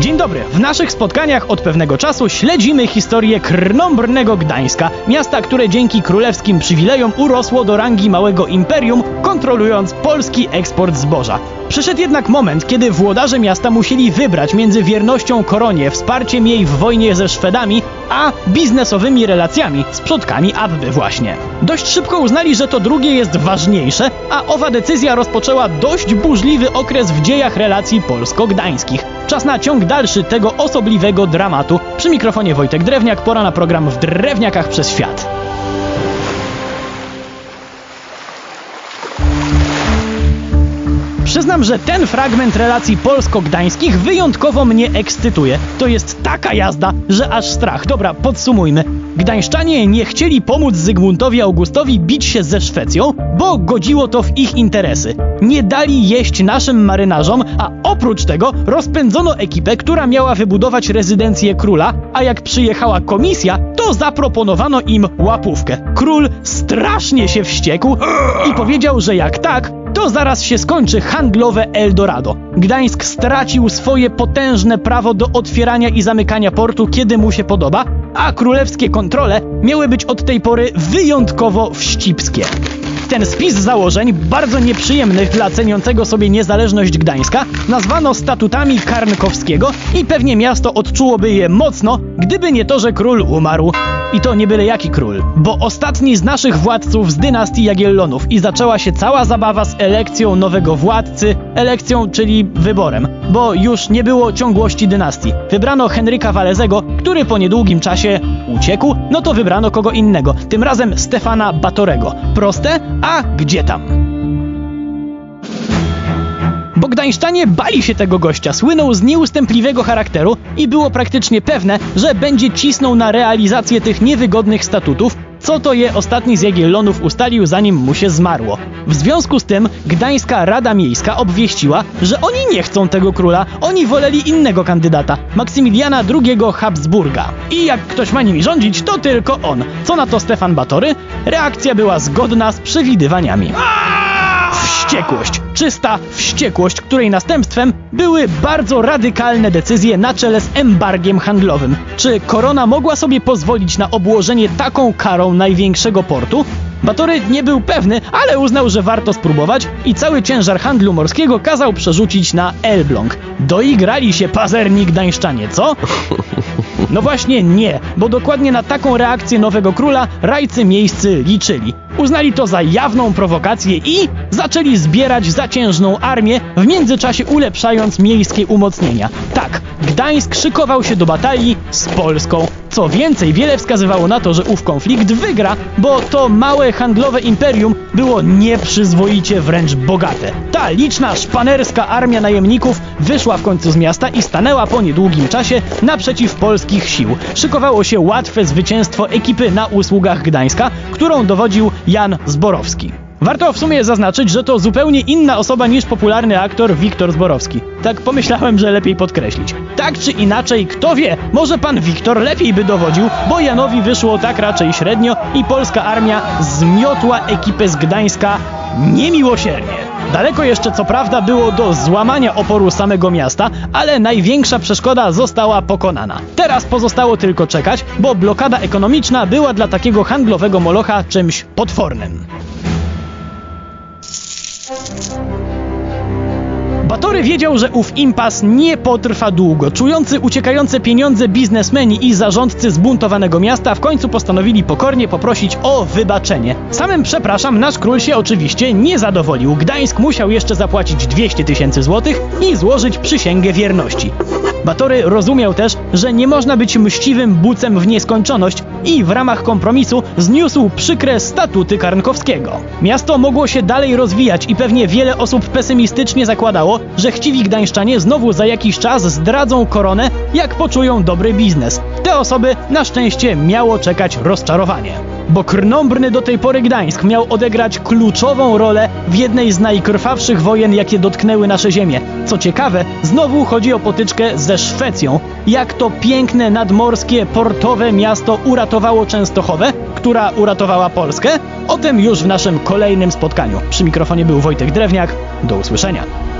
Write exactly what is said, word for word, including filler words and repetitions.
Dzień dobry. W naszych spotkaniach od pewnego czasu śledzimy historię krnąbrnego Gdańska, miasta, które dzięki królewskim przywilejom urosło do rangi małego imperium, kontrolując polski eksport zboża. Przyszedł jednak moment, kiedy włodarze miasta musieli wybrać między wiernością koronie, wsparciem jej w wojnie ze Szwedami, a biznesowymi relacjami z przodkami Abby właśnie. Dość szybko uznali, że to drugie jest ważniejsze, a owa decyzja rozpoczęła dość burzliwy okres w dziejach relacji polsko-gdańskich. Czas na ciąg dalszy tego osobliwego dramatu. Przy mikrofonie Wojtek Drewniak, pora na program W Drewniakach przez świat. Przyznam, że ten fragment relacji polsko-gdańskich wyjątkowo mnie ekscytuje. To jest taka jazda, że aż strach. Dobra, podsumujmy. Gdańszczanie nie chcieli pomóc Zygmuntowi Augustowi bić się ze Szwecją, bo godziło to w ich interesy. Nie dali jeść naszym marynarzom, a oprócz tego rozpędzono ekipę, która miała wybudować rezydencję króla, a jak przyjechała komisja, to zaproponowano im łapówkę. Król strasznie się wściekł i powiedział, że jak tak, to zaraz się skończy handlowe Eldorado. Gdańsk stracił swoje potężne prawo do otwierania i zamykania portu, kiedy mu się podoba, a królewskie kontrole miały być od tej pory wyjątkowo wścibskie. Ten spis założeń, bardzo nieprzyjemnych dla ceniącego sobie niezależność Gdańska, nazwano statutami Karnkowskiego i pewnie miasto odczułoby je mocno, gdyby nie to, że król umarł. I to nie byle jaki król, bo ostatni z naszych władców z dynastii Jagiellonów i zaczęła się cała zabawa z elekcją nowego władcy, elekcją, czyli wyborem, bo już nie było ciągłości dynastii. Wybrano Henryka Walezego, który po niedługim czasie uciekł, no to wybrano kogo innego, tym razem Stefana Batorego. Proste, a gdzie tam? Bo gdańszczanie bali się tego gościa, słynął z nieustępliwego charakteru i było praktycznie pewne, że będzie cisnął na realizację tych niewygodnych statutów, co to je ostatni z Jagiellonów ustalił, zanim mu się zmarło. W związku z tym Gdańska Rada Miejska obwieściła, że oni nie chcą tego króla, oni woleli innego kandydata, Maksymiliana drugiego Habsburga. I jak ktoś ma nimi rządzić, to tylko on. Co na to Stefan Batory? Reakcja była zgodna z przewidywaniami. Wściekłość. Czysta wściekłość, której następstwem były bardzo radykalne decyzje na czele z embargiem handlowym. Czy korona mogła sobie pozwolić na obłożenie taką karą największego portu? Batory nie był pewny, ale uznał, że warto spróbować i cały ciężar handlu morskiego kazał przerzucić na Elbląg. Doigrali się pazerni gdańszczanie, co? No właśnie nie, bo dokładnie na taką reakcję nowego króla rajcy miejscy liczyli. Uznali to za jawną prowokację i zaczęli zbierać zaciężną armię, w międzyczasie ulepszając miejskie umocnienia. Tak, Gdańsk szykował się do batalii z Polską. Co więcej, wiele wskazywało na to, że ów konflikt wygra, bo to małe handlowe imperium było nieprzyzwoicie wręcz bogate. Ta liczna szpanerska armia najemników wyszła w końcu z miasta i stanęła po niedługim czasie naprzeciw polskich sił. Szykowało się łatwe zwycięstwo ekipy na usługach Gdańska, którą dowodził Jan Zborowski. Warto w sumie zaznaczyć, że to zupełnie inna osoba niż popularny aktor Wiktor Zborowski. Tak pomyślałem, że lepiej podkreślić. Tak czy inaczej, kto wie, może pan Wiktor lepiej by dowodził, bo Janowi wyszło tak raczej średnio i polska armia zmiotła ekipę z Gdańska niemiłosiernie. Daleko jeszcze co prawda było do złamania oporu samego miasta, ale największa przeszkoda została pokonana. Teraz pozostało tylko czekać, bo blokada ekonomiczna była dla takiego handlowego molocha czymś potwornym. Batory wiedział, że ów impas nie potrwa długo. Czujący uciekające pieniądze biznesmeni i zarządcy zbuntowanego miasta w końcu postanowili pokornie poprosić o wybaczenie. Samym przepraszam nasz król się oczywiście nie zadowolił. Gdańsk musiał jeszcze zapłacić dwieście tysięcy złotych i złożyć przysięgę wierności. Batory rozumiał też, że nie można być mściwym bucem w nieskończoność i w ramach kompromisu zniósł przykre statuty Karnkowskiego. Miasto mogło się dalej rozwijać i pewnie wiele osób pesymistycznie zakładało, że chciwi gdańszczanie znowu za jakiś czas zdradzą koronę, jak poczują dobry biznes. Te osoby na szczęście miało czekać rozczarowanie. Bo krnąbrny do tej pory Gdańsk miał odegrać kluczową rolę w jednej z najkrwawszych wojen, jakie dotknęły nasze ziemię. Co ciekawe, znowu chodzi o potyczkę ze Szwecją. Jak to piękne, nadmorskie, portowe miasto uratowało Częstochowę, która uratowała Polskę? O tym już w naszym kolejnym spotkaniu. Przy mikrofonie był Wojtek Drewniak. Do usłyszenia.